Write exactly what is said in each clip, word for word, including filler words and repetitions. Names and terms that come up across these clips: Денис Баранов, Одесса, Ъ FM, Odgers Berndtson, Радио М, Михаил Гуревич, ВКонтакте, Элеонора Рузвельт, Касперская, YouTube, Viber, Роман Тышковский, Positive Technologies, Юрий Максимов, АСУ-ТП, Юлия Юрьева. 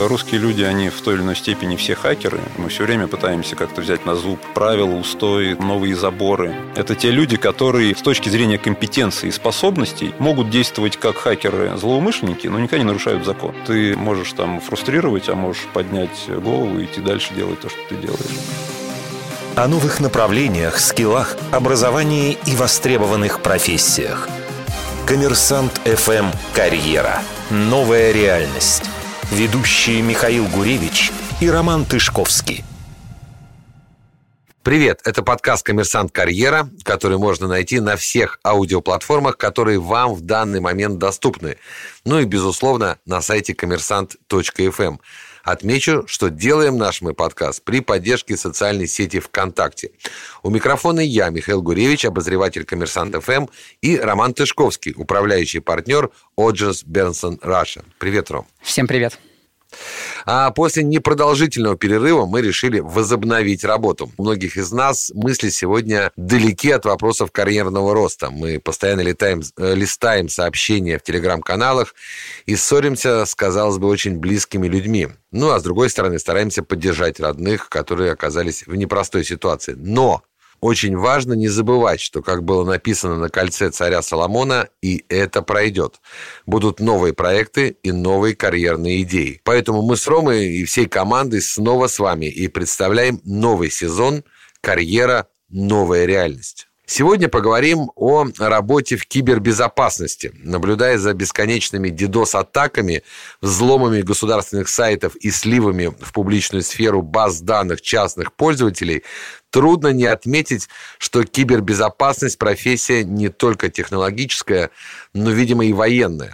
Русские люди, они в той или иной степени все хакеры. Мы все время пытаемся как-то взять на зуб правила, устои, новые заборы. Это те люди, которые с точки зрения компетенции и способностей могут действовать как хакеры-злоумышленники, но никогда не нарушают закон. Ты можешь там фрустрировать, а можешь поднять голову и идти дальше делать то, что ты делаешь. О новых направлениях, скиллах, образовании и востребованных профессиях. Коммерсант эф эм «Карьера». Новая реальность. Ведущие Михаил Гуревич и Роман Тышковский. Привет, это подкаст «Коммерсант Карьера», который можно найти на всех аудиоплатформах, которые вам в данный момент доступны. Ну и, безусловно, на сайте коммерсант точка эф эм. Отмечу, что делаем наш мы подкаст при поддержке социальной сети ВКонтакте. У микрофона я, Михаил Гуревич, обозреватель «Коммерсант эф эм», и Роман Тышковский, управляющий партнер Odgers Berndtson Russia. Привет, Ром. Всем привет. А после непродолжительного перерыва мы решили возобновить работу. У многих из нас мысли сегодня далеки от вопросов карьерного роста. Мы постоянно летаем, листаем сообщения в телеграм-каналах и ссоримся с, казалось бы, очень близкими людьми. Ну, а с другой стороны, стараемся поддержать родных, которые оказались в непростой ситуации. Но очень важно не забывать, что, как было написано на кольце царя Соломона, и это пройдет. Будут новые проекты и новые карьерные идеи. Поэтому мы с Ромой и всей командой снова с вами и представляем новый сезон «Карьера. Новая реальность». Сегодня поговорим о работе в кибербезопасности. Наблюдая за бесконечными ддос-атаками, взломами государственных сайтов и сливами в публичную сферу баз данных частных пользователей, трудно не отметить, что кибербезопасность – профессия не только технологическая, но, видимо, и военная.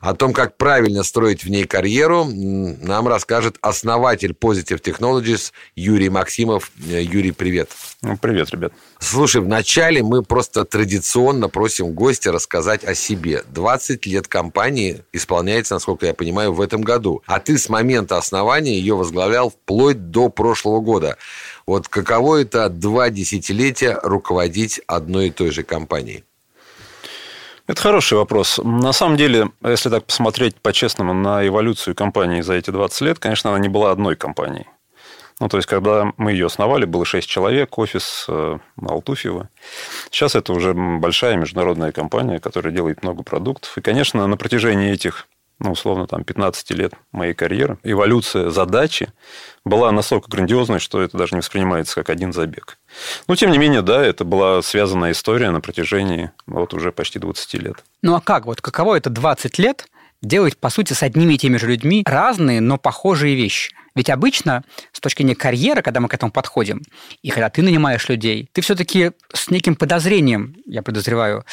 О том, как правильно строить в ней карьеру, нам расскажет основатель Positive Technologies Юрий Максимов. Юрий, привет. Ну, привет, ребят. Слушай, вначале мы просто традиционно просим гостя рассказать о себе. двадцать лет компании исполняется, насколько я понимаю, в этом году. А ты с момента основания ее возглавлял вплоть до прошлого года. Вот каково это два десятилетия руководить одной и той же компанией? Это хороший вопрос. На самом деле, если так посмотреть по-честному на эволюцию компании за эти двадцать лет, конечно, она не была одной компанией. Ну, то есть, когда мы ее основали, было шесть человек, офис э, Алтуфьева. Сейчас это уже большая международная компания, которая делает много продуктов. И, конечно, на протяжении этих, ну, условно, там, пятнадцать лет моей карьеры, эволюция задачи была настолько грандиозной, что это даже не воспринимается как один забег. Но, тем не менее, да, это была связанная история на протяжении вот уже почти двадцать лет. Ну, а как? Вот каково это двадцать лет делать, по сути, с одними и теми же людьми разные, но похожие вещи? Ведь обычно, с точки зрения карьеры, когда мы к этому подходим, и когда ты нанимаешь людей, ты все-таки с неким подозрением, я подозреваю,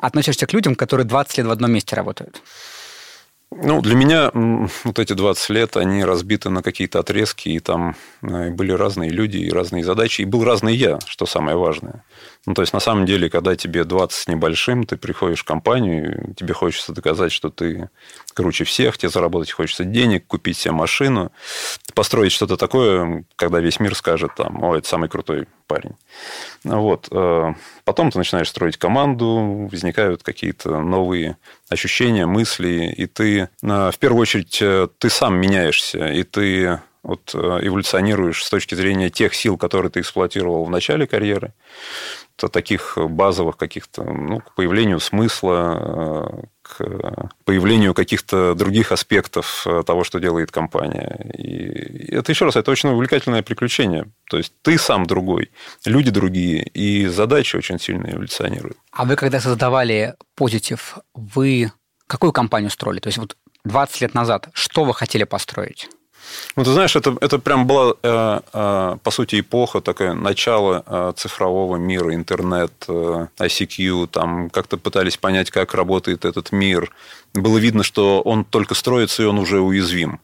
относишься к людям, которые двадцать лет в одном месте работают. Ну, для меня вот эти двадцать лет, они разбиты на какие-то отрезки, и там были разные люди, и разные задачи, и был разный я, что самое важное. Ну, то есть, на самом деле, когда тебе двадцать с небольшим, ты приходишь в компанию, тебе хочется доказать, что ты круче всех, тебе заработать хочется денег, купить себе машину, построить что-то такое, когда весь мир скажет, там, о, это самый крутой парень. Вот. Потом ты начинаешь строить команду, возникают какие-то новые ощущения, мысли, и ты, в первую очередь, ты сам меняешься, и ты вот эволюционируешь с точки зрения тех сил, которые ты эксплуатировал в начале карьеры, таких базовых каких-то, ну, к появлению смысла, к появлению каких-то других аспектов того, что делает компания. И это, еще раз, это очень увлекательное приключение. То есть, ты сам другой, люди другие, и задачи очень сильно эволюционируют. А вы, когда создавали Positive, вы какую компанию строили? То есть, вот двадцать лет назад, что вы хотели построить? Ну, ты знаешь, это, это прям была, по сути, эпоха, такое начало цифрового мира, интернет, ай си кью, там как-то пытались понять, как работает этот мир. Было видно, что он только строится, и он уже уязвим.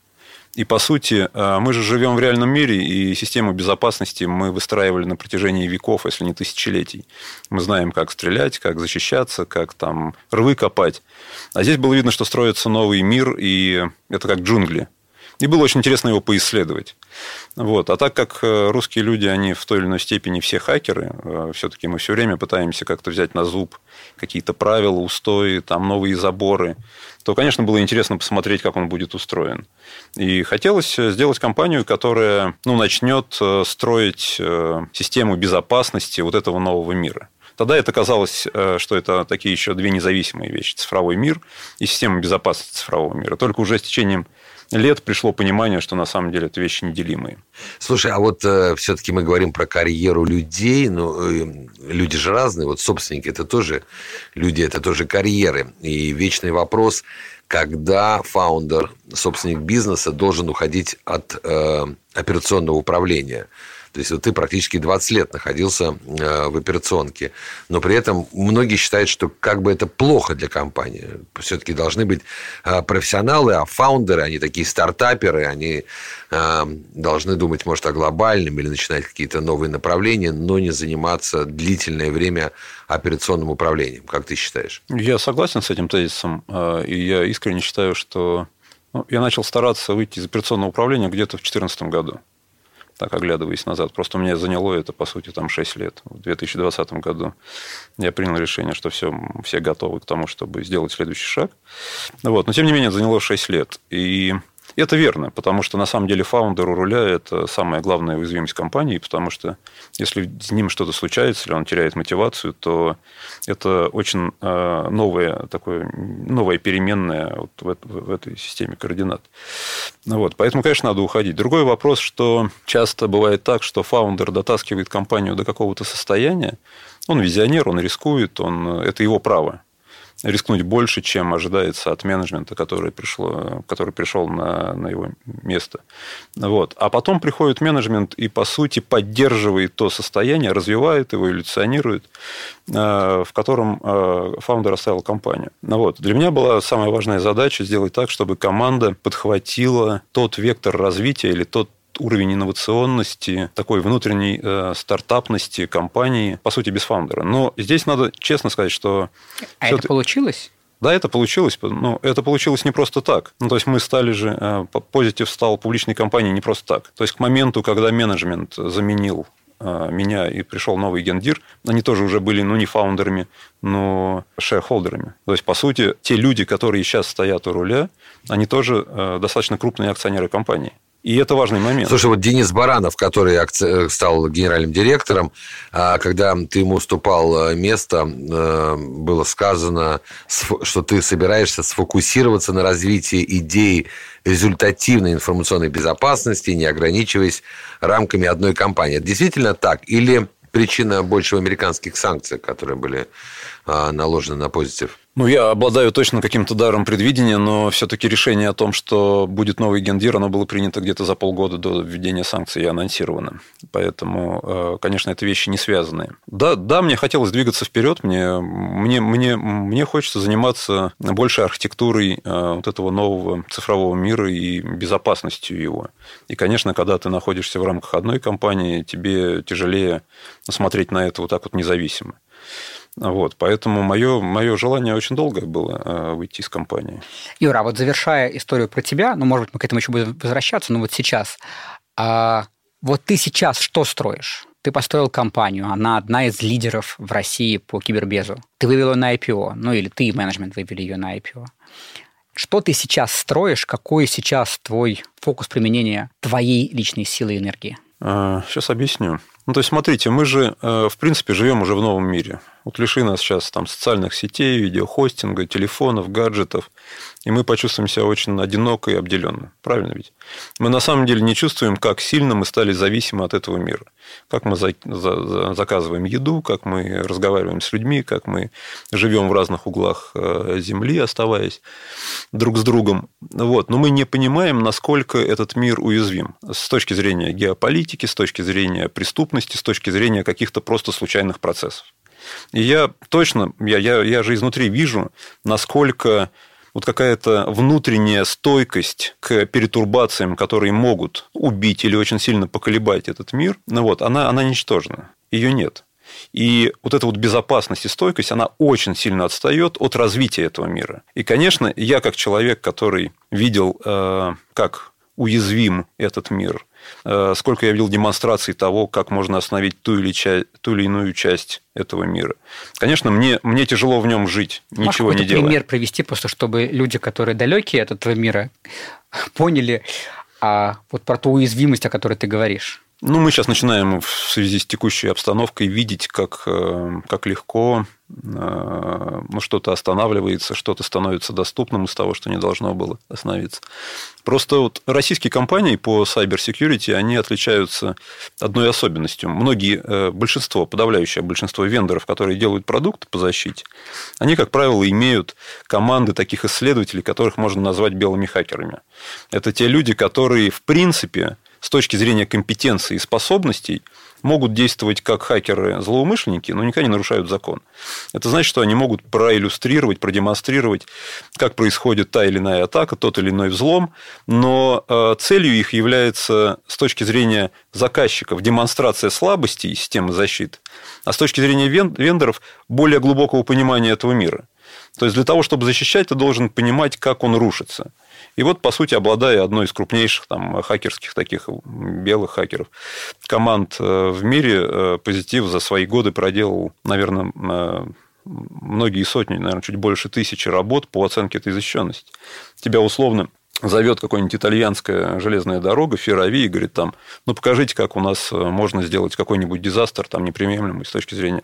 И, по сути, мы же живем в реальном мире, и систему безопасности мы выстраивали на протяжении веков, если не тысячелетий. Мы знаем, как стрелять, как защищаться, как там рвы копать. А здесь было видно, что строится новый мир, и это как джунгли. И было очень интересно его поисследовать. Вот. А так как русские люди, они в той или иной степени все хакеры, все-таки мы все время пытаемся как-то взять на зуб какие-то правила, устои, там, новые заборы, то, конечно, было интересно посмотреть, как он будет устроен. И хотелось сделать компанию, которая, ну, начнет строить систему безопасности вот этого нового мира. Тогда это казалось, что это такие еще две независимые вещи. Цифровой мир и система безопасности цифрового мира. Только уже с течением лет пришло понимание, что на самом деле это вещи неделимые. Слушай, а вот э, все-таки мы говорим про карьеру людей. Ну, э, люди же разные. Вот собственники – это тоже люди, это тоже карьеры. И вечный вопрос, когда фаундер, собственник бизнеса, должен уходить от э, операционного управления. То есть, вот ты практически двадцать лет находился в операционке. Но при этом многие считают, что как бы это плохо для компании. Все-таки должны быть профессионалы, а фаундеры, они такие стартаперы, они должны думать, может, о глобальном или начинать какие-то новые направления, но не заниматься длительное время операционным управлением. Как ты считаешь? Я согласен с этим тезисом. И я искренне считаю, что... Ну, я начал стараться выйти из операционного управления где-то в две тысячи четырнадцатом году. Так, оглядываясь назад. Просто мне заняло это, по сути, там, шесть лет. В две тысячи двадцатом году я принял решение, что все, все готовы к тому, чтобы сделать следующий шаг. Вот. Но, тем не менее, это заняло шесть лет. И это верно, потому что, на самом деле, фаундер у руля – это самая главная уязвимость компании, потому что, если с ним что-то случается, или он теряет мотивацию, то это очень новое, такое, новое переменное вот в, в этой системе координат. Вот. Поэтому, конечно, надо уходить. Другой вопрос, что часто бывает так, что фаундер дотаскивает компанию до какого-то состояния. Он визионер, он рискует, он... это его право. Рискнуть больше, чем ожидается от менеджмента, который, пришло, который пришел на, на его место. Вот. А потом приходит менеджмент и, по сути, поддерживает то состояние, развивает его, эволюционирует, в котором фаундер оставил компанию. Вот. Для меня была самая важная задача сделать так, чтобы команда подхватила тот вектор развития или тот уровень инновационности, такой внутренней э, стартапности компании, по сути, без фаундера. Но здесь надо честно сказать, что... А это получилось? Да, это получилось. Но это получилось не просто так. Ну, то есть, мы стали же... Э, Positive стал публичной компанией не просто так. То есть, к моменту, когда менеджмент заменил э, меня и пришел новый гендир, они тоже уже были, ну, не фаундерами, но шерхолдерами. То есть, по сути, те люди, которые сейчас стоят у руля, они тоже э, достаточно крупные акционеры компании. И это важный момент. Слушай, вот Денис Баранов, который стал генеральным директором, когда ты ему уступал место, было сказано, что ты собираешься сфокусироваться на развитии идеи результативной информационной безопасности, не ограничиваясь рамками одной компании. Это действительно так? Или причина больше в американских санкциях, которые были наложены на Позитив? Ну, я обладаю точно каким-то даром предвидения, но все-таки решение о том, что будет новый гендир, оно было принято где-то за полгода до введения санкций и анонсировано. Поэтому, конечно, это вещи не связанные. Да, да, мне хотелось двигаться вперед, мне, мне, мне, мне хочется заниматься больше архитектурой вот этого нового цифрового мира и безопасностью его. И, конечно, когда ты находишься в рамках одной компании, тебе тяжелее смотреть на это вот так вот независимо. Вот, поэтому мое, мое желание очень долго было выйти из компании. Юра, а вот завершая историю про тебя, ну, может быть, мы к этому еще будем возвращаться, но вот сейчас, а, вот ты сейчас что строишь? Ты построил компанию, она одна из лидеров в России по кибербезу. Ты вывел ее на ай пи о, ну, или ты и менеджмент вывели ее на ай пи о. Что ты сейчас строишь, какой сейчас твой фокус применения твоей личной силы и энергии? Сейчас объясню. Ну, то есть, смотрите, мы же, в принципе, живем уже в новом мире. Вот лиши нас сейчас там социальных сетей, видеохостинга, телефонов, гаджетов, и мы почувствуем себя очень одиноко и обделенно. Правильно ведь? Мы на самом деле не чувствуем, как сильно мы стали зависимы от этого мира. Как мы за... За... заказываем еду, как мы разговариваем с людьми, как мы живем в разных углах земли, оставаясь друг с другом. Вот. Но мы не понимаем, насколько этот мир уязвим с точки зрения геополитики, с точки зрения преступности, с точки зрения каких-то просто случайных процессов. И я точно, я, я, я же изнутри вижу, насколько вот какая-то внутренняя стойкость к перетурбациям, которые могут убить или очень сильно поколебать этот мир, ну вот, она, она ничтожна, ее нет. И вот эта вот безопасность и стойкость, она очень сильно отстает от развития этого мира. И, конечно, я как человек, который видел, э, как уязвим этот мир. Сколько я видел демонстраций того, как можно остановить ту или, ча- ту или иную часть этого мира. Конечно, мне, мне тяжело в нем жить, ничего не делая. Пример привести, просто чтобы люди, которые далекие от этого мира, поняли а, вот про ту уязвимость, о которой ты говоришь. Ну, мы сейчас начинаем в связи с текущей обстановкой видеть, как, как легко ну, что-то останавливается, что-то становится доступным из того, что не должно было остановиться. Просто вот российские компании по cybersecurity, они отличаются одной особенностью. Многие, большинство, подавляющее большинство вендоров, которые делают продукты по защите, они, как правило, имеют команды таких исследователей, которых можно назвать белыми хакерами. Это те люди, которые, в принципе... с точки зрения компетенции и способностей, могут действовать как хакеры-злоумышленники, но никогда не нарушают закон. Это значит, что они могут проиллюстрировать, продемонстрировать, как происходит та или иная атака, тот или иной взлом, но целью их является, с точки зрения заказчиков, демонстрация слабостей системы защиты, а с точки зрения вендоров, более глубокого понимания этого мира. То есть, для того, чтобы защищать, ты должен понимать, как он рушится. И вот, по сути, обладая одной из крупнейших там, хакерских таких белых хакеров команд в мире, Позитив за свои годы проделал, наверное, многие сотни, наверное, чуть больше тысячи работ по оценке этой защищенности. Тебя условно зовет какая-нибудь итальянская железная дорога, Феррави, и говорит там, ну, покажите, как у нас можно сделать какой-нибудь дизастер, там, неприемлемый с точки зрения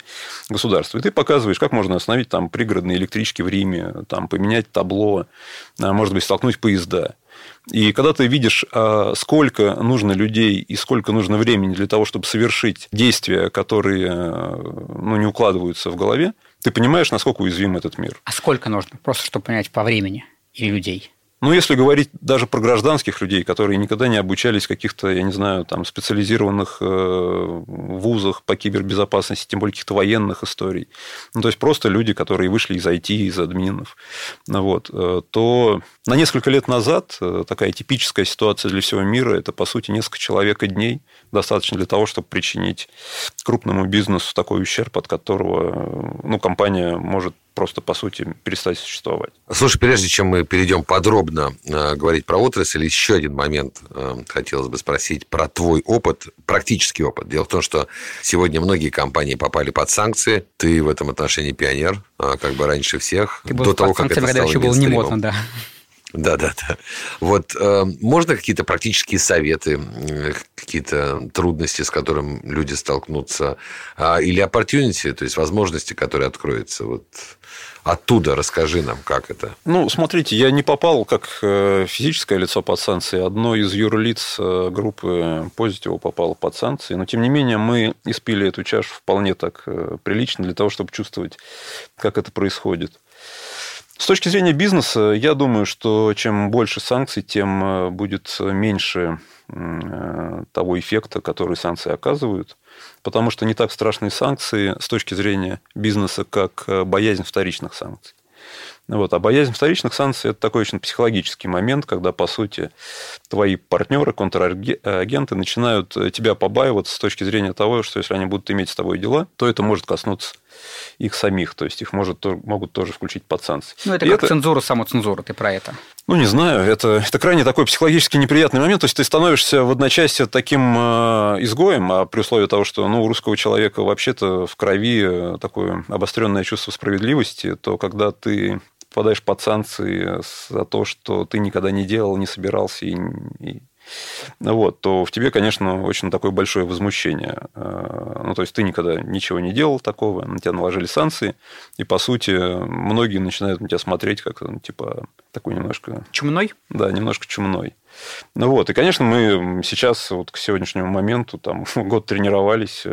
государства. И ты показываешь, как можно остановить там пригородные электрички в Риме, там, поменять табло, может быть, столкнуть поезда. И когда ты видишь, сколько нужно людей и сколько нужно времени для того, чтобы совершить действия, которые ну, не укладываются в голове, ты понимаешь, насколько уязвим этот мир. А сколько нужно? Просто, чтобы понять по времени и людей. Ну, если говорить даже про гражданских людей, которые никогда не обучались в каких-то, я не знаю, там, специализированных вузах по кибербезопасности, тем более каких-то военных историй, ну, то есть просто люди, которые вышли из ай ти, из админов, вот, то на несколько лет назад такая типическая ситуация для всего мира – это, по сути, несколько человек и дней достаточно для того, чтобы причинить крупному бизнесу такой ущерб, от которого ну, компания может просто, по сути, перестать существовать. Слушай, прежде чем мы перейдем подробно э, говорить про отрасль, еще один момент э, хотелось бы спросить про твой опыт, практический опыт. Дело в том, что сегодня многие компании попали под санкции. Ты в этом отношении пионер, э, как бы раньше всех. Ты был до того, как это стало еще было не модно, да. Да-да-да. Вот э, можно какие-то практические советы, э, какие-то трудности, с которыми люди столкнутся, э, или opportunity, то есть возможности, которые откроются? Вот оттуда расскажи нам, как это. Ну, смотрите, я не попал как физическое лицо под санкции. Одно из юрлиц группы Позитива попало под санкции. Но, тем не менее, мы испили эту чашу вполне так прилично для того, чтобы чувствовать, как это происходит. С точки зрения бизнеса, я думаю, что чем больше санкций, тем будет меньше того эффекта, который санкции оказывают. Потому что не так страшны санкции с точки зрения бизнеса, как боязнь вторичных санкций. Вот. А боязнь вторичных санкций – это такой очень психологический момент, когда, по сути, твои партнеры, контрагенты начинают тебя побаиваться с точки зрения того, что если они будут иметь с тобой дела, то это может коснуться их самих. То есть, их может, могут тоже включить под санкции. Ну, это и как это... цензура, самоцензура. Ты про это. Ну, не знаю. Это, это крайне такой психологически неприятный момент. То есть, ты становишься в одночасье таким изгоем, а при условии того, что ну, у русского человека вообще-то в крови такое обостренное чувство справедливости, то когда ты попадаешь под санкции за то, что ты никогда не делал, не собирался, и, и, вот, то в тебе, конечно, очень такое большое возмущение. Ну, то есть, ты никогда ничего не делал такого, на тебя наложили санкции, и, по сути, многие начинают на тебя смотреть как, ну, типа, такой немножко... Чумной? Да, немножко чумной. Ну, вот, и, конечно, мы сейчас, вот к сегодняшнему моменту, там, год тренировались...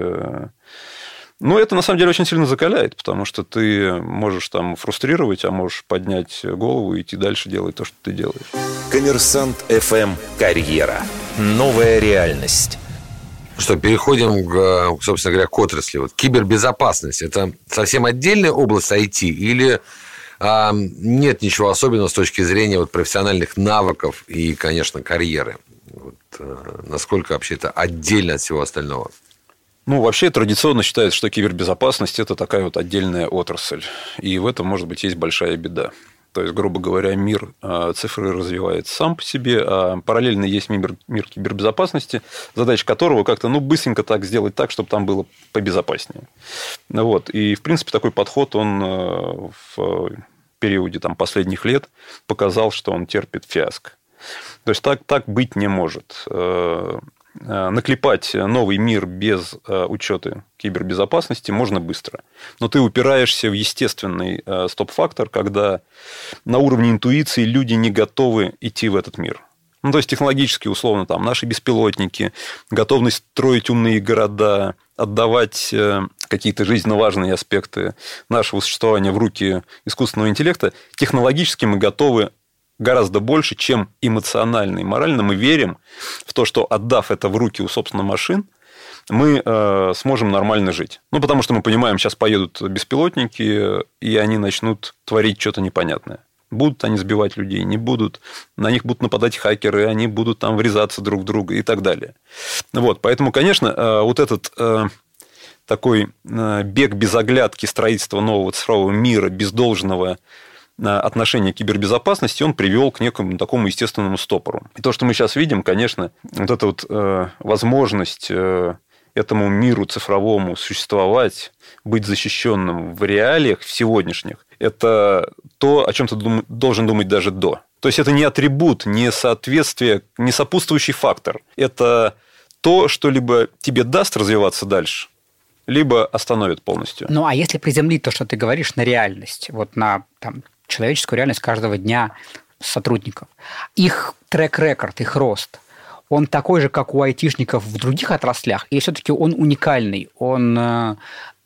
Ну, это, на самом деле, очень сильно закаляет, потому что ты можешь там фрустрировать, а можешь поднять голову и идти дальше делать то, что ты делаешь. Коммерсант эф эм. Карьера. Новая реальность. Что, переходим, к, собственно говоря, к отрасли. Вот, кибербезопасность – это совсем отдельная область ай ти или а, нет ничего особенного с точки зрения вот, профессиональных навыков и, конечно, карьеры? Вот, а, насколько вообще это отдельно от всего остального? Ну, вообще, традиционно считается, что кибербезопасность – это такая вот отдельная отрасль. И в этом, может быть, есть большая беда. То есть, грубо говоря, мир цифры развивается сам по себе, а параллельно есть мир, мир кибербезопасности, задача которого как-то ну, быстренько так сделать так, чтобы там было побезопаснее. Вот. И, в принципе, такой подход, он в периоде там, последних лет показал, что он терпит фиаско. То есть, так, так быть не может. Наклепать новый мир без учета кибербезопасности можно быстро. Но ты упираешься в естественный стоп-фактор, когда на уровне интуиции люди не готовы идти в этот мир. Ну, то есть, технологически, условно, там, наши беспилотники, готовность строить умные города, отдавать какие-то жизненно важные аспекты нашего существования в руки искусственного интеллекта, технологически мы готовы гораздо больше, чем эмоционально и морально. Мы верим в то, что, отдав это в руки у собственных машин, мы э, сможем нормально жить. Ну, потому что мы понимаем, сейчас поедут беспилотники, и они начнут творить что-то непонятное. Будут они сбивать людей, не будут. На них будут нападать хакеры, они будут там врезаться друг в друга и так далее. Вот, поэтому, конечно, э, вот этот... Э, такой э, бег без оглядки строительства нового цифрового мира, без должного отношение к кибербезопасности, он привел к некому такому естественному стопору. И то, что мы сейчас видим, конечно, вот эта вот э, возможность э, этому миру цифровому существовать, быть защищенным в реалиях в сегодняшних, это то, о чем ты дум- должен думать даже до. То есть, это не атрибут, не соответствие, не сопутствующий фактор. Это то, что либо тебе даст развиваться дальше, либо остановит полностью. Ну, а если приземлить то, что ты говоришь, на реальность, вот на... там человеческую реальность каждого дня сотрудников. Их трек-рекорд, их рост, он такой же, как у айтишников в других отраслях, и все-таки он уникальный, он э,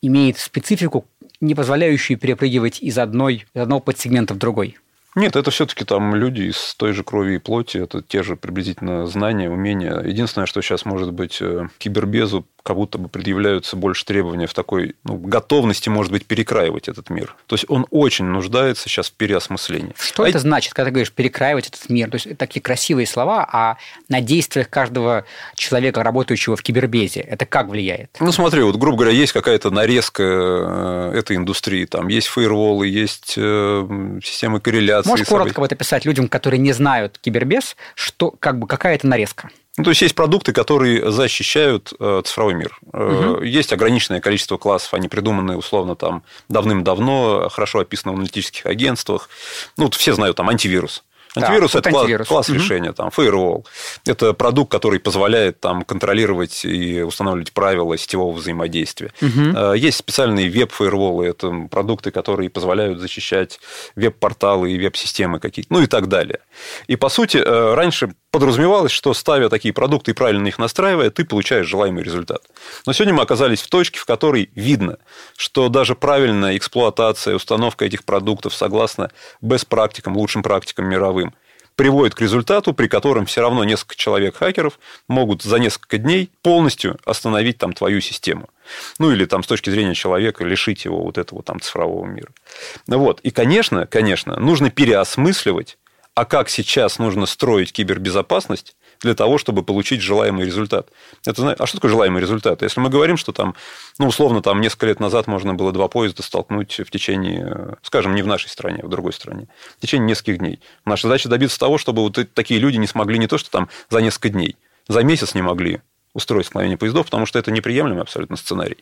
имеет специфику, не позволяющую перепрыгивать из, одной, из одного подсегмента в другой. Нет, это все-таки там люди из той же крови и плоти, это те же приблизительно знания, умения. Единственное, что сейчас, может быть, кибербезу как будто бы предъявляются больше требования в такой ну, готовности, может быть, перекраивать этот мир. То есть, он очень нуждается сейчас в переосмыслении. Что а это значит, когда ты говоришь «перекраивать этот мир»? То есть, это такие красивые слова, а на действиях каждого человека, работающего в кибербезе, это как влияет? Ну, смотри, вот, грубо говоря, есть какая-то нарезка этой индустрии. Там есть фаерволы, есть системы корреляции. Можешь коротко вот описать людям, которые не знают кибербез, что, как бы, какая это нарезка? Ну, то есть, есть продукты, которые защищают э, цифровой мир. Угу. Э, есть ограниченное количество классов, они придуманы, условно, там, давным-давно, хорошо описаны в аналитических агентствах. Ну, вот все знают, там, антивирус. Антивирус да, – это антивирус. класс, класс угу. решения, там, firewall. Это продукт, который позволяет там, контролировать и устанавливать правила сетевого взаимодействия. Угу. Есть специальные веб-фаерволы, это продукты, которые позволяют защищать веб-порталы и веб-системы какие-то, ну и так далее. И, по сути, раньше подразумевалось, что ставя такие продукты и правильно их настраивая, ты получаешь желаемый результат. Но сегодня мы оказались в точке, в которой видно, что даже правильная эксплуатация, установка этих продуктов согласно бест-практикам, лучшим практикам мировым, приводит к результату, при котором все равно несколько человек-хакеров могут за несколько дней полностью остановить там, твою систему. Ну, или там, с точки зрения человека лишить его вот этого там, цифрового мира. Вот. И, конечно, конечно, нужно переосмысливать, а как сейчас нужно строить кибербезопасность для того, чтобы получить желаемый результат. Это, а что такое желаемый результат? Если мы говорим, что там, ну, условно, там несколько лет назад можно было два поезда столкнуть в течение, скажем, не в нашей стране, а в другой стране, в течение нескольких дней. Наша задача добиться того, чтобы вот такие люди не смогли не то, что там за несколько дней, за месяц не могли устроить столкновение поездов, потому что это неприемлемый абсолютно сценарий.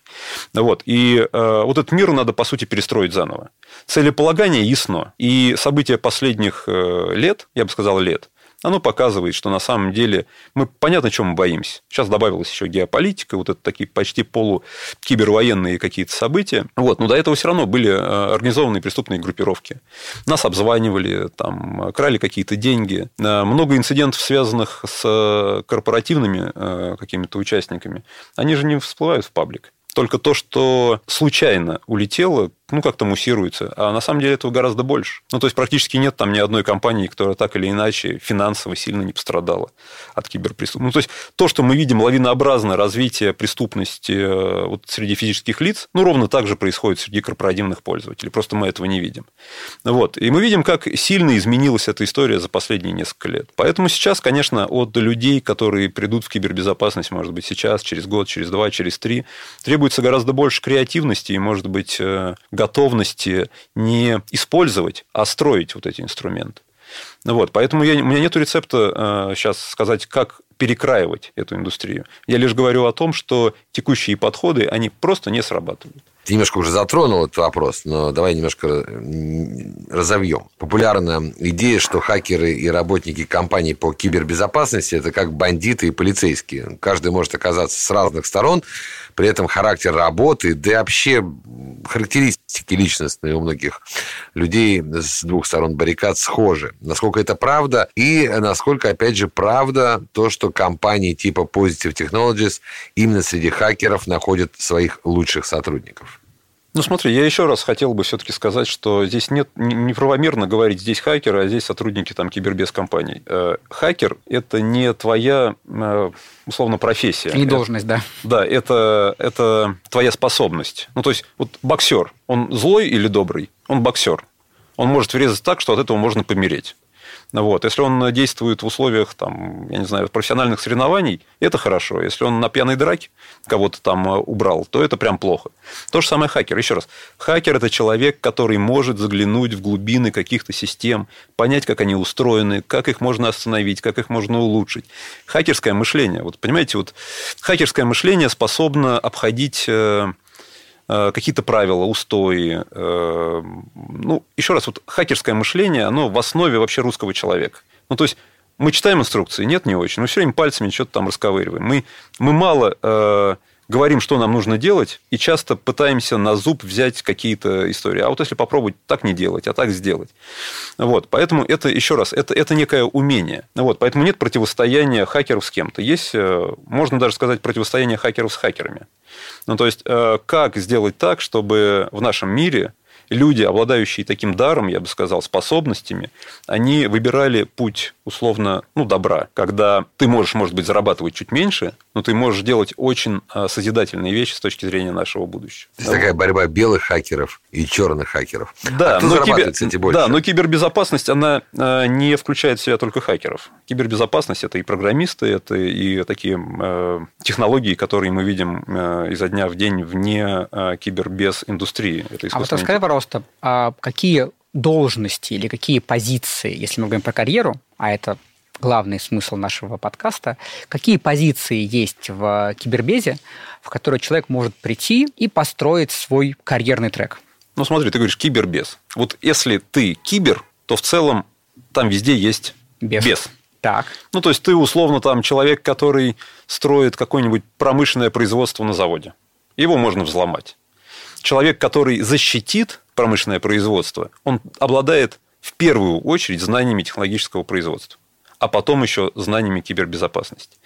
Вот. И э, вот этот мир надо, по сути, перестроить заново. Целеполагание ясно. И события последних э, лет, я бы сказал, лет, оно показывает, что на самом деле мы понятно, чего мы боимся. Сейчас добавилась еще геополитика, вот это такие почти полукибервоенные какие-то события. Вот. Но до этого все равно были организованные преступные группировки. Нас обзванивали, там, крали какие-то деньги. Много инцидентов, связанных с корпоративными какими-то участниками. Они же не всплывают в паблик. Только то, что случайно улетело, ну, как-то муссируется. А на самом деле этого гораздо больше. Ну, то есть, практически нет там ни одной компании, которая так или иначе финансово сильно не пострадала от киберпреступности. Ну, то есть, то, что мы видим лавинообразное развитие преступности вот среди физических лиц, ну, ровно так же происходит среди корпоративных пользователей. Просто мы этого не видим. Вот. И мы видим, как сильно изменилась эта история за последние несколько лет. Поэтому сейчас, конечно, от людей, которые придут в кибербезопасность, может быть, сейчас, через год, через два, через три, требуется гораздо больше креативности и, может быть, готовности готовности не использовать, а строить вот эти инструменты. Вот, поэтому я, у меня нет рецепта э, сейчас сказать, как перекраивать эту индустрию. Я лишь говорю о том, что текущие подходы, они просто не срабатывают. Ты немножко уже затронул этот вопрос, но давай немножко разовьем. Популярна идея, что хакеры и работники компаний по кибербезопасности – это как бандиты и полицейские. Каждый может оказаться с разных сторон, при этом характер работы, да и вообще характеристики личностные у многих людей с двух сторон баррикад схожи. Насколько это правда и насколько, опять же, правда то, что компании типа Positive Technologies именно среди хакеров находят своих лучших сотрудников. Ну, смотри, я еще раз хотел бы все-таки сказать, что здесь нет неправомерно говорить, здесь хакеры, а здесь сотрудники там кибербезкомпаний. Хакер – это не твоя, условно, профессия. Не должность, это, да. Да, это, это твоя способность. Ну, то есть, вот боксер, он злой или добрый? Он боксер. Он может врезать так, что от этого можно помереть. Вот. Если он действует в условиях, там, я не знаю, профессиональных соревнований, это хорошо. Если он на пьяной драке кого-то там убрал, то это прям плохо. То же самое хакер. Еще раз. Хакер – это человек, который может заглянуть в глубины каких-то систем, понять, как они устроены, как их можно остановить, как их можно улучшить. Хакерское мышление. Вот, понимаете, вот, хакерское мышление способно обходить какие-то правила, устои. Ну, еще раз, вот хакерское мышление, оно в основе вообще русского человека. Ну, то есть, мы читаем инструкции, нет, не очень, мы все время пальцами что-то там расковыриваем. Мы, мы мало э, говорим, что нам нужно делать, и часто пытаемся на зуб взять какие-то истории. А вот если попробовать так не делать, а так сделать. Вот, поэтому это, еще раз, это, это некое умение. Вот, поэтому нет противостояния хакеров с кем-то. Есть, можно даже сказать, противостояние хакеров с хакерами. Ну, то есть, как сделать так, чтобы в нашем мире люди, обладающие таким даром, я бы сказал, способностями, они выбирали путь, условно, ну, добра, когда ты можешь, может быть, зарабатывать чуть меньше, но ты можешь делать очень созидательные вещи с точки зрения нашего будущего. То есть, да, такая борьба белых хакеров и черных хакеров. Да, а кто но зарабатывает, кибер... кстати, больше? Да, но кибербезопасность, она не включает в себя только хакеров. Кибербезопасность – это и программисты, это и такие технологии, которые мы видим изо дня в день вне кибербез-индустрии. Это искусственный... А вот расскажи, пожалуйста, какие должности или какие позиции, если мы говорим про карьеру, а это главный смысл нашего подкаста, какие позиции есть в кибербезе, в которые человек может прийти и построить свой карьерный трек? Ну, смотри, ты говоришь кибербез. Вот если ты кибер, то в целом там везде есть бес. бес. Так. Ну, то есть, ты, условно, там человек, который строит какое-нибудь промышленное производство на заводе. Его можно взломать. Человек, который защитит промышленное производство, он обладает в первую очередь знаниями технологического производства, а потом еще знаниями кибербезопасности.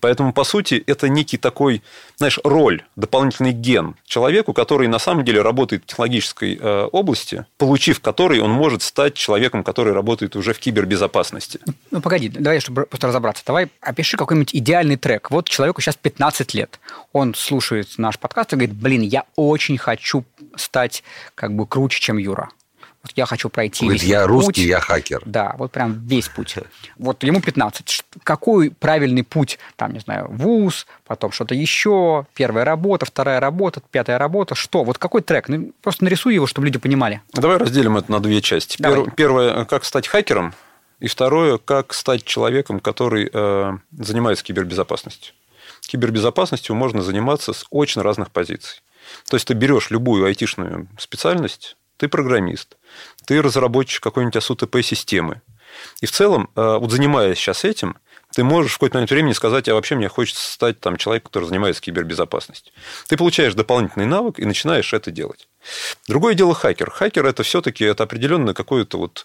Поэтому, по сути, это некий такой, знаешь, роль, дополнительный ген человеку, который на самом деле работает в технологической э, области, получив который, он может стать человеком, который работает уже в кибербезопасности. Ну, погоди, давай, чтобы просто разобраться, давай опиши какой-нибудь идеальный трек. Вот человеку сейчас пятнадцать лет, он слушает наш подкаст и говорит, блин, я очень хочу стать как бы круче, чем Юра. Вот я хочу пройти весь путь. Я русский, я хакер. Да, вот прям весь путь. Вот ему пятнадцать. Какой правильный путь? Там, не знаю, вуз, потом что-то еще, первая работа, вторая работа, пятая работа. Что? Вот какой трек? Ну, просто нарисуй его, чтобы люди понимали. Давай разделим это на две части. Давай. Первое, как стать хакером. И второе, как стать человеком, который э, занимается кибербезопасностью. Кибербезопасностью можно заниматься с очень разных позиций. То есть, ты берешь любую айтишную специальность, ты программист, ты разработчик какой-нибудь АСУ-ТП-системы. И в целом, вот занимаясь сейчас этим, ты можешь в какой-то момент времени сказать, а вообще мне хочется стать там человеком, который занимается кибербезопасностью. Ты получаешь дополнительный навык и начинаешь это делать. Другое дело хакер. Хакер – это все-таки это определенное какое-то вот...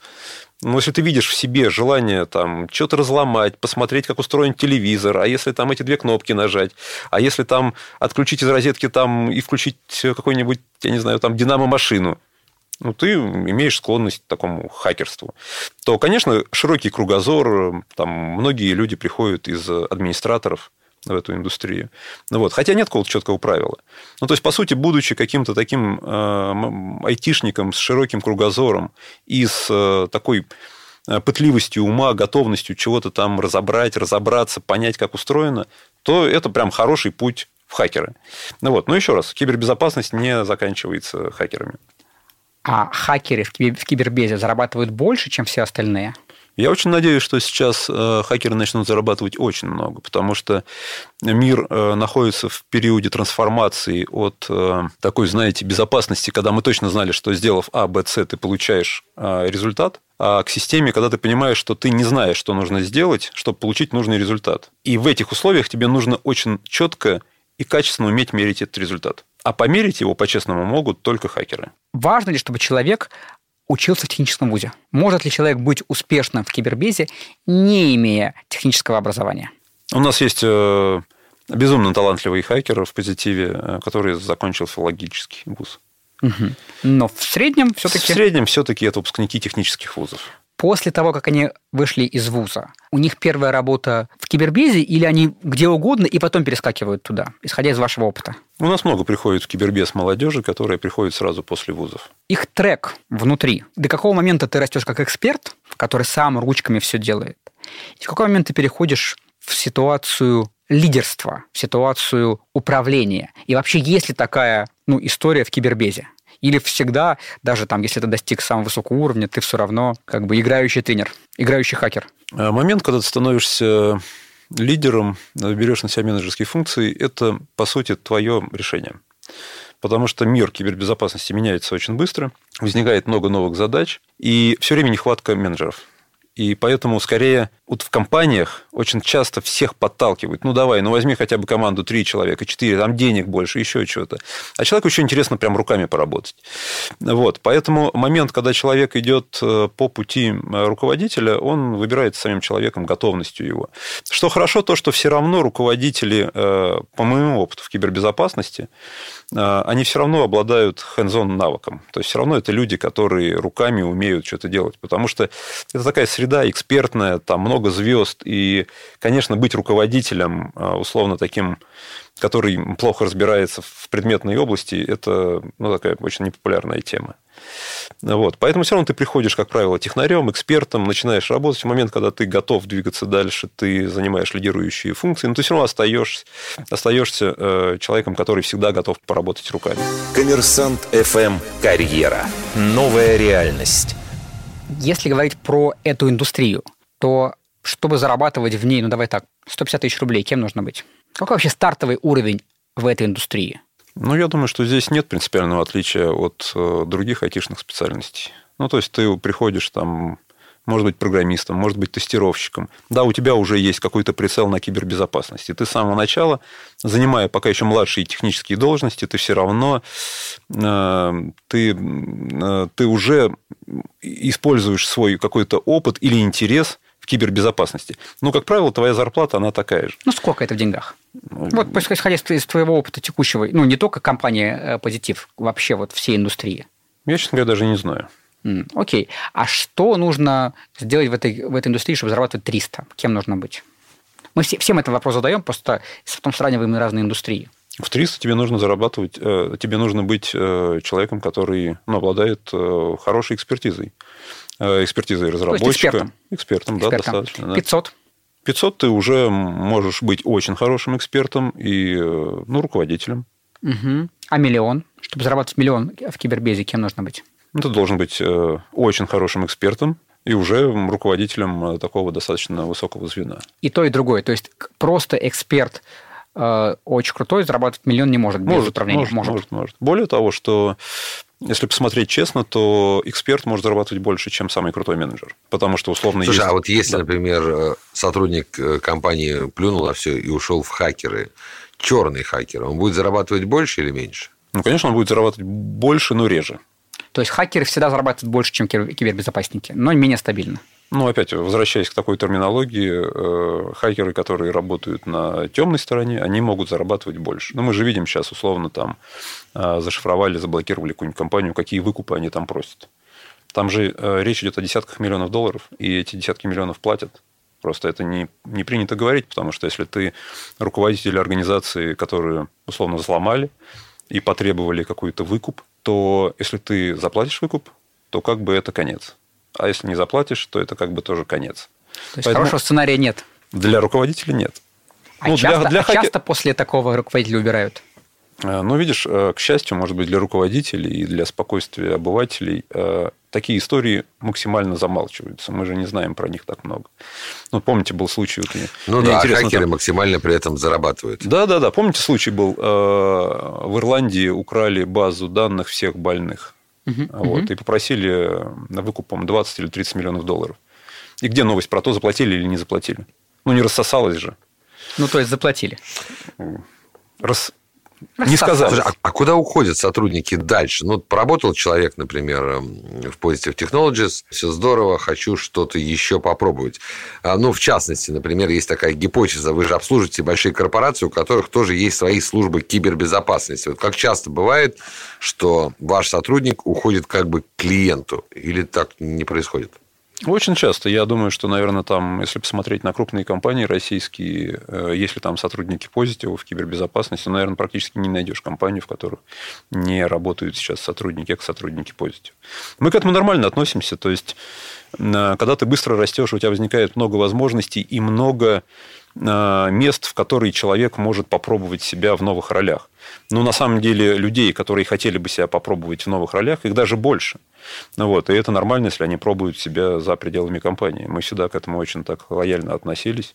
Ну, если ты видишь в себе желание там что-то разломать, посмотреть, как устроен телевизор, а если там эти две кнопки нажать, а если там отключить из розетки там и включить какой-нибудь, я не знаю, там динамо-машину, ну, ты имеешь склонность к такому хакерству, то, конечно, широкий кругозор, там многие люди приходят из администраторов в эту индустрию. Ну, вот. Хотя нет какого-то четкого правила. Ну, то есть, по сути, будучи каким-то таким э, айтишником с широким кругозором и с э, такой пытливостью ума, готовностью чего-то там разобрать, разобраться, понять, как устроено, то это прям хороший путь в хакеры. Ну, вот. Но еще раз, кибербезопасность не заканчивается хакерами. а хакеры в кибербезе зарабатывают больше, чем все остальные? Я очень надеюсь, что сейчас хакеры начнут зарабатывать очень много, потому что мир находится в периоде трансформации от такой, знаете, безопасности, когда мы точно знали, что сделав А, Б, С, ты получаешь результат, а к системе, когда ты понимаешь, что ты не знаешь, что нужно сделать, чтобы получить нужный результат. И в этих условиях тебе нужно очень четко и качественно уметь мерить этот результат. А померить его, по-честному, могут только хакеры. Важно ли, чтобы человек учился в техническом вузе? Может ли человек быть успешным в кибербезе, не имея технического образования? У нас есть безумно талантливые хакеры в позитиве, которые закончили филологический вуз. Угу. Но в среднем все-таки... В среднем все-таки это выпускники технических вузов. После того, как они вышли из вуза, у них первая работа в кибербезе или они где угодно и потом перескакивают туда, исходя из вашего опыта? У нас много приходит в кибербез молодежи, которые приходят сразу после вузов. Их трек внутри. До какого момента ты растешь как эксперт, который сам ручками все делает? И в какой момент ты переходишь в ситуацию лидерства, в ситуацию управления? И вообще есть ли такая, ну, история в кибербезе? Или всегда, даже там, если ты достиг самого высокого уровня, ты все равно как бы играющий тренер, играющий хакер? Момент, когда ты становишься лидером, берешь на себя менеджерские функции, это, по сути, твое решение. Потому что мир кибербезопасности меняется очень быстро, возникает много новых задач, и все время нехватка менеджеров. И поэтому, скорее, вот в компаниях очень часто всех подталкивают. Ну, давай, ну, возьми хотя бы команду три человека, четыре, там денег больше, еще чего-то. А человеку еще интересно прям руками поработать. Вот, поэтому момент, когда человек идет по пути руководителя, он выбирает самим человеком, готовностью его. Что хорошо, то, что все равно руководители, по моему опыту, в кибербезопасности, они все равно обладают hands-on навыком. То есть, все равно это люди, которые руками умеют что-то делать. Потому что это такая среда, да, экспертная, там много звезд, и, конечно, быть руководителем, условно таким, который плохо разбирается в предметной области, это, ну, такая очень непопулярная тема. Вот. Поэтому все равно ты приходишь, как правило, технарем, экспертом, начинаешь работать. В момент, когда ты готов двигаться дальше, ты занимаешь лидирующие функции, но ты все равно остаешься, остаешься человеком, который всегда готов поработать руками. Коммерсант эф эм. Карьера. Новая реальность. Если говорить про эту индустрию, то чтобы зарабатывать в ней, ну, давай так, сто пятьдесят тысяч рублей, кем нужно быть? Какой вообще стартовый уровень в этой индустрии? Ну, я думаю, что здесь нет принципиального отличия от других айтишных специальностей. Ну, то есть, ты приходишь там, может быть, программистом, может быть, тестировщиком. Да, у тебя уже есть какой-то прицел на кибербезопасность. И ты с самого начала, занимая пока еще младшие технические должности, ты все равно ты, ты уже используешь свой какой-то опыт или интерес в кибербезопасности. Ну, как правило, твоя зарплата, она такая же. Ну, сколько это в деньгах? Ну, вот, исходя из твоего опыта текущего, ну, не только компания «Позитив», вообще вот всей индустрии. Я, честно говоря, даже не знаю. Окей. Okay. А что нужно сделать в этой, в этой индустрии, чтобы зарабатывать триста? Кем нужно быть? Мы все, всем этот вопрос задаем, просто потом сравниваем разные индустрии. В триста тебе нужно зарабатывать, тебе нужно быть человеком, который, ну, обладает хорошей экспертизой. Экспертизой разработчика. То есть, экспертом. Экспертом, да, экспертом. Достаточно. Да. пятьсот. пятьсот ты уже можешь быть очень хорошим экспертом и, ну, руководителем. Uh-huh. А миллион? Чтобы зарабатывать миллион в кибербезе, кем нужно быть? Ты должен быть очень хорошим экспертом и уже руководителем такого достаточно высокого звена. И то, и другое. То есть, просто эксперт очень крутой, зарабатывать миллион не может. Может, без управления. Может, может. может, может. Более того, что если посмотреть честно, то эксперт может зарабатывать больше, чем самый крутой менеджер. Потому что условно... Слушай, есть... а вот если, да, например, сотрудник компании плюнул на все и ушел в хакеры, черный хакер, он будет зарабатывать больше или меньше? Ну, конечно, он будет зарабатывать больше, но реже. То есть, хакеры всегда зарабатывают больше, чем кибербезопасники, но менее стабильно. Ну, опять, возвращаясь к такой терминологии, хакеры, которые работают на темной стороне, они могут зарабатывать больше. Но мы же видим сейчас, условно, там зашифровали, заблокировали какую-нибудь компанию, какие выкупы они там просят. Там же речь идет о десятках миллионов долларов, и эти десятки миллионов платят. Просто это не, не принято говорить, потому что если ты руководитель организации, которую, условно, взломали и потребовали какой-то выкуп, то если ты заплатишь выкуп, то как бы это конец. А если не заплатишь, то это как бы тоже конец. То есть, поэтому хорошего сценария нет? Для руководителя нет. А, ну, часто, для, для а хакер... часто после такого руководителя убирают? Ну, видишь, к счастью, может быть, для руководителей и для спокойствия обывателей такие истории максимально замалчиваются. Мы же не знаем про них так много. Ну, помните, был случай... Вот, ну, да, а хакеры там... максимально при этом зарабатывают. Да-да-да. Помните, случай был, в Ирландии украли базу данных всех больных. Uh-huh. Вот, uh-huh. И попросили выкупом двадцать или тридцать миллионов долларов. И где новость про то, заплатили или не заплатили? Ну, не рассосалось же. Ну, то есть, заплатили. Рас... Не сказал. Слушай, а, а куда уходят сотрудники дальше? Ну, поработал человек, например, в Positive Technologies, все здорово, хочу что-то еще попробовать. Ну, в частности, например, есть такая гипотеза, вы же обслуживаете большие корпорации, у которых тоже есть свои службы кибербезопасности. Вот как часто бывает, что ваш сотрудник уходит как бы к клиенту, или так не происходит? Очень часто. Я думаю, что, наверное, там, если посмотреть на крупные компании российские, если там сотрудники Позитива в кибербезопасности, то, наверное, практически не найдешь компанию, в которых не работают сейчас сотрудники, как сотрудники Позитива. Мы к этому нормально относимся. То есть, когда ты быстро растешь, у тебя возникает много возможностей и много мест, в которые человек может попробовать себя в новых ролях. Но на самом деле людей, которые хотели бы себя попробовать в новых ролях, их даже больше. Вот. И это нормально, если они пробуют себя за пределами компании. Мы всегда к этому очень так лояльно относились.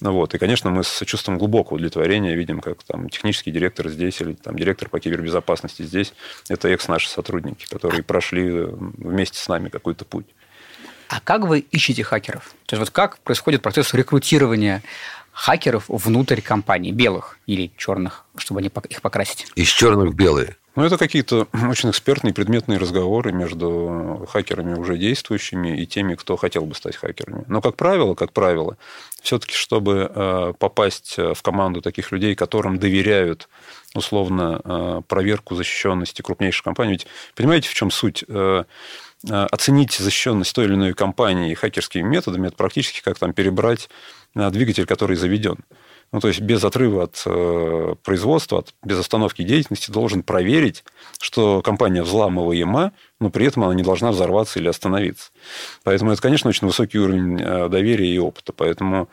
Вот. И, конечно, мы с чувством глубокого удовлетворения видим, как там технический директор здесь или там директор по кибербезопасности здесь. Это экс-наши сотрудники, которые прошли вместе с нами какой-то путь. А как вы ищете хакеров? То есть, вот как происходит процесс рекрутирования хакеров внутрь компаний, белых или черных, чтобы они их покрасить? Из черных в белые. Ну, это какие-то очень экспертные, предметные разговоры между хакерами уже действующими и теми, кто хотел бы стать хакерами. Но, как правило, как правило, все-таки, чтобы попасть в команду таких людей, которым доверяют условно проверку защищенности крупнейших компаний. Ведь понимаете, в чем суть? Оценить защищенность той или иной компании хакерскими методами, это практически как там перебрать двигатель, который заведен. Ну, то есть, без отрыва от э, производства, от, без остановки деятельности должен проверить, что компания взламываема, но при этом она не должна взорваться или остановиться. Поэтому это, конечно, очень высокий уровень э, доверия и опыта. Поэтому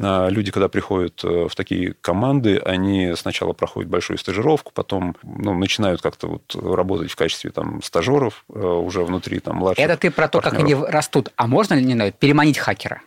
э, люди, когда приходят э, в такие команды, они сначала проходят большую стажировку, потом ну, начинают как-то вот работать в качестве там, стажеров э, уже внутри там, младших партнеров. Это ты про то, партнеров. Как они растут. А можно ли, не знаю, переманить хакера?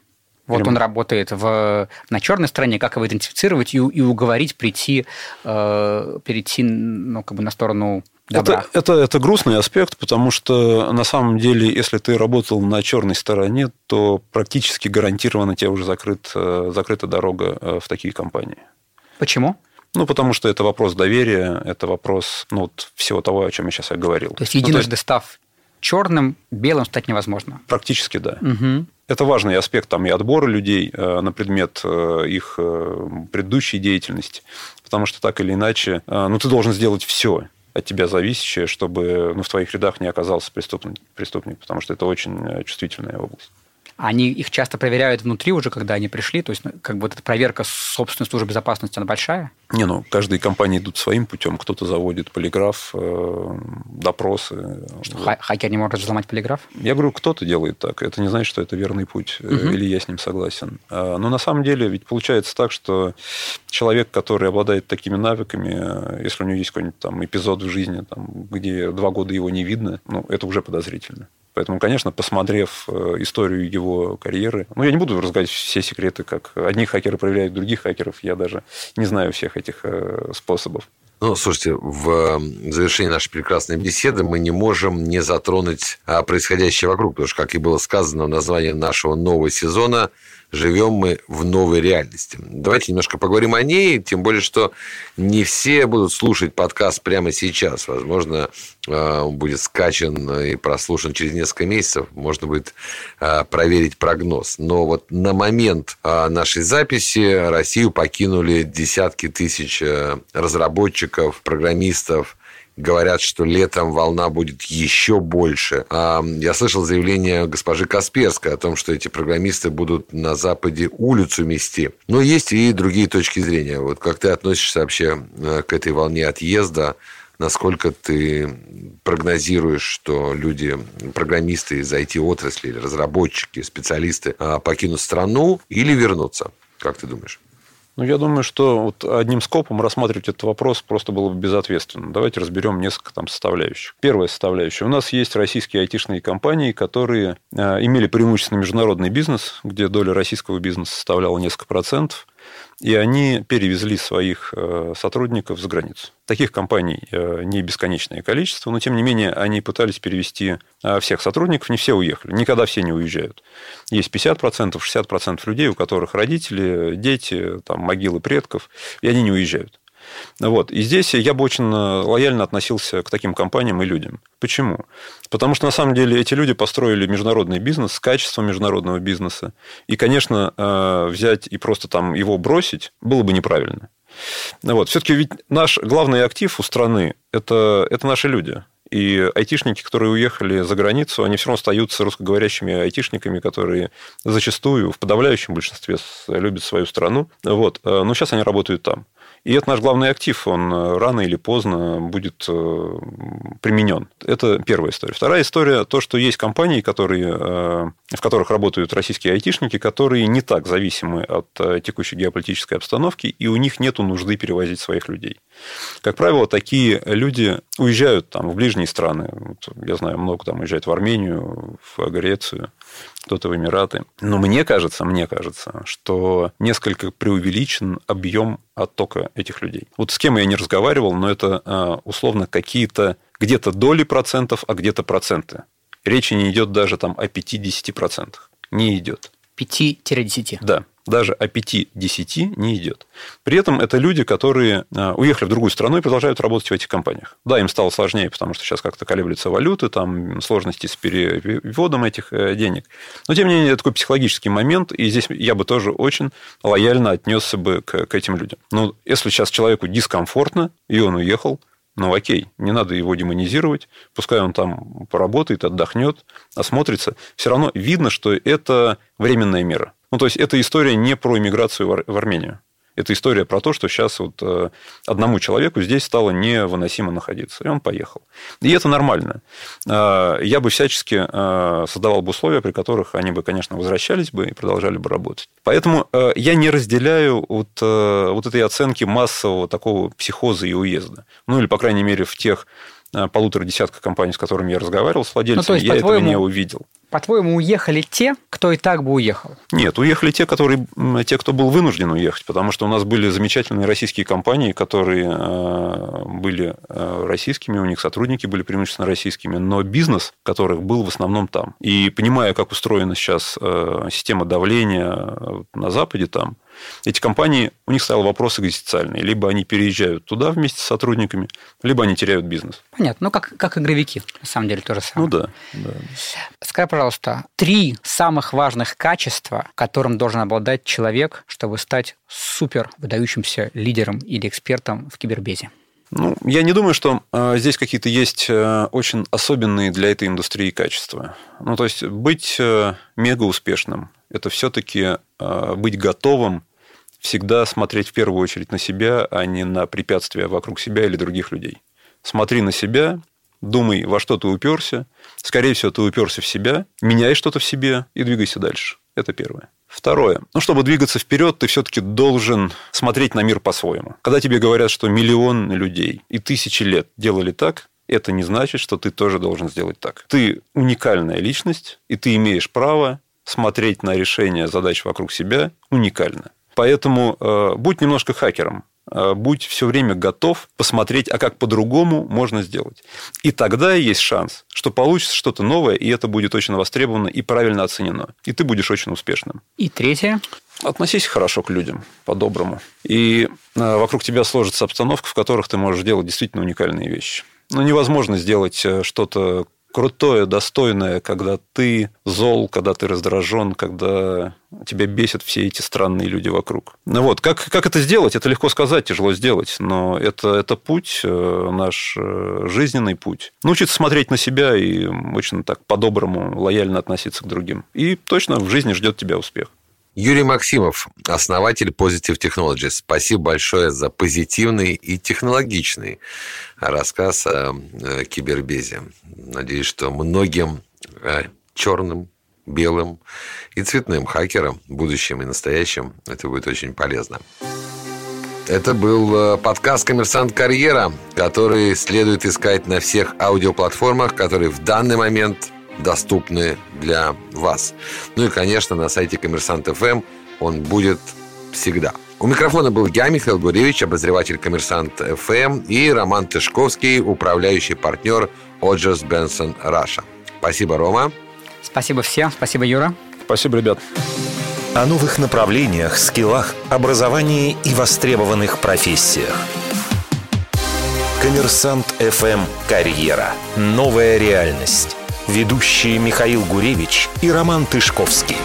Вот Перем... он работает в... на черной стороне, как его идентифицировать и, и уговорить прийти, э, перейти ну, как бы на сторону добра. Это, это, это грустный аспект, потому что на самом деле, если ты работал на черной стороне, то практически гарантированно тебе уже закрыт, закрыта дорога в такие компании. Почему? Ну, потому что это вопрос доверия, это вопрос ну, вот всего того, о чем я сейчас и говорил. То есть, единожды ну, то есть... став черным, белым стать невозможно? Практически, да. Угу. Это важный аспект там, и отбора людей на предмет их предыдущей деятельности, потому что так или иначе, ну, ты должен сделать все от тебя зависящее, чтобы ну, в твоих рядах не оказался преступник, преступник, потому что это очень чувствительная область. Они их часто проверяют внутри уже, когда они пришли? То есть, как бы вот эта проверка собственной службы безопасности, она большая? Не, ну, каждые компании идут своим путем. Кто-то заводит полиграф, допросы. Что, вот. Хакер не может взломать полиграф? Я говорю, кто-то делает так. Это не значит, что это верный путь, угу. Или я с ним согласен. Но на самом деле ведь получается так, что человек, который обладает такими навыками, если у него есть какой-нибудь там эпизод в жизни, там, где два года его не видно, ну, это уже подозрительно. Поэтому, конечно, посмотрев историю его карьеры... Ну, я не буду разгадывать все секреты, как одни хакеры проверяют других хакеров. Я даже не знаю всех этих способов. Ну, слушайте, в завершении нашей прекрасной беседы мы не можем не затронуть происходящее вокруг. Потому что, как и было сказано в названии нашего нового сезона, живем мы в новой реальности. Давайте немножко поговорим о ней. Тем более, что не все будут слушать подкаст прямо сейчас. Возможно, он будет скачан и прослушан через несколько месяцев. Можно будет проверить прогноз. Но вот на момент нашей записи Россию покинули десятки тысяч разработчиков, программистов. Говорят, что летом волна будет еще больше. Я слышал заявление госпожи Касперской о том, что эти программисты будут на Западе улицу мести. Но есть и другие точки зрения. Вот как ты относишься вообще к этой волне отъезда? Насколько ты прогнозируешь, что люди, программисты из ай ти-отрасли, разработчики, специалисты покинут страну или вернутся? Как ты думаешь? Ну, я думаю, что вот одним скопом рассматривать этот вопрос просто было бы безответственно. Давайте разберем несколько там составляющих. Первая составляющая. У нас есть российские айтишные компании, которые имели преимущественно международный бизнес, где доля российского бизнеса составляла несколько процентов, и они перевезли своих сотрудников за границу. Таких компаний не бесконечное количество, но, тем не менее, они пытались перевести всех сотрудников, не все уехали, никогда все не уезжают. Есть пятьдесят процентов, шестьдесят процентов людей, у которых родители, дети, там, могилы предков, и они не уезжают. Вот. И здесь я бы очень лояльно относился к таким компаниям и людям. Почему? Потому что, на самом деле, эти люди построили международный бизнес, качество международного бизнеса. И, конечно, взять и просто там его бросить было бы неправильно. Вот. Все-таки ведь наш главный актив у страны – это, это наши люди. И айтишники, которые уехали за границу, они все равно остаются русскоговорящими айтишниками, которые зачастую, в подавляющем большинстве, любят свою страну. Вот. Но сейчас они работают там. И это наш главный актив, он рано или поздно будет применен. Это первая история. Вторая история, то, что есть компании, которые, в которых работают российские айтишники, которые не так зависимы от текущей геополитической обстановки, и у них нет нужды перевозить своих людей. Как правило, такие люди уезжают там, в ближние страны. Я знаю, много там уезжает в Армению, в Грецию, кто-то в Эмираты. Но мне кажется, мне кажется, что несколько преувеличен объем оттока этих людей. Вот с кем я не разговаривал, но это условно какие-то где-то доли процентов, а где-то проценты. Речи не идет даже там о пятидесяти процентах. Не идет. пять-десять. Да. Даже о пяти-десяти не идет. При этом это люди, которые уехали в другую страну и продолжают работать в этих компаниях. Да, им стало сложнее, потому что сейчас как-то колеблются валюты, там сложности с переводом этих денег. Но, тем не менее, это такой психологический момент, и здесь я бы тоже очень лояльно отнесся бы к, к этим людям. Но если сейчас человеку дискомфортно, и он уехал, ну, окей, не надо его демонизировать, пускай он там поработает, отдохнет, осмотрится. Все равно видно, что это временная мера. Ну, то есть, эта история не про иммиграцию в Армению. Это история про то, что сейчас вот одному человеку здесь стало невыносимо находиться. И он поехал. И это нормально. Я бы всячески создавал бы условия, при которых они бы, конечно, возвращались бы и продолжали бы работать. Поэтому я не разделяю вот, вот этой оценки массового такого психоза и уезда. Ну, или, по крайней мере, в тех полутора десятках компаний, с которыми я разговаривал, с владельцами, ну, то есть, я этого не увидел. По-твоему, уехали те, кто и так бы уехал? Нет, уехали те, которые, те, кто был вынужден уехать, потому что у нас были замечательные российские компании, которые были российскими, у них сотрудники были преимущественно российскими, но бизнес которых был в основном там. И понимая, как устроена сейчас система давления на Западе там, эти компании, у них стоял вопрос экзистенциальный. Либо они переезжают туда вместе с сотрудниками, либо они теряют бизнес. Понятно. Ну, как, как игровики, на самом деле, то же самое. Ну, да. да. Скажи, пожалуйста, три самых важных качества, которым должен обладать человек, чтобы стать супер выдающимся лидером или экспертом в кибербезе. Ну, я не думаю, что здесь какие-то есть очень особенные для этой индустрии качества. Ну, то есть, быть мега успешным – это все-таки быть готовым всегда смотреть в первую очередь на себя, а не на препятствия вокруг себя или других людей. Смотри на себя, думай, во что ты уперся. Скорее всего, ты уперся в себя, меняй что-то в себе и двигайся дальше. Это первое. Второе. Ну, чтобы двигаться вперед, ты все-таки должен смотреть на мир по-своему. Когда тебе говорят, что миллион людей и тысячи лет делали так, это не значит, что ты тоже должен сделать так. Ты уникальная личность, и ты имеешь право смотреть на решение задач вокруг себя уникально. Поэтому э, будь немножко хакером, э, будь все время готов посмотреть, а как по-другому можно сделать. И тогда есть шанс, что получится что-то новое, и это будет очень востребовано и правильно оценено. И ты будешь очень успешным. И третье. Относись хорошо к людям, по-доброму. И э, вокруг тебя сложится обстановка, в которых ты можешь делать действительно уникальные вещи. Но невозможно сделать что-то крутое, достойное, когда ты зол, когда ты раздражен, когда тебя бесят все эти странные люди вокруг. Ну вот, как, как это сделать? Это легко сказать, тяжело сделать, но это, это путь, наш жизненный путь. Научиться смотреть на себя и очень так по-доброму, лояльно относиться к другим. И точно в жизни ждет тебя успех. Юрий Максимов, основатель Positive Technologies. Спасибо большое за позитивный и технологичный рассказ о кибербезе. Надеюсь, что многим черным белым и цветным хакерам, будущим и настоящим, это будет очень полезно. Это был подкаст «Коммерсант Карьера», который следует искать на всех аудиоплатформах, которые в данный момент доступны для вас. Ну и, конечно, на сайте «Коммерсант эф эм» он будет всегда. У микрофона был я, Михаил Гуревич, обозреватель «Коммерсант эф эм», и Роман Тышковский, управляющий партнер «Odgers Berndtson Russia». Спасибо, Рома. Спасибо всем. Спасибо, Юра. Спасибо, ребят. О новых направлениях, скиллах, образовании и востребованных профессиях. «Коммерсант эф эм. Карьера. Новая реальность». Ведущие Михаил Гуревич и Роман Тышковский.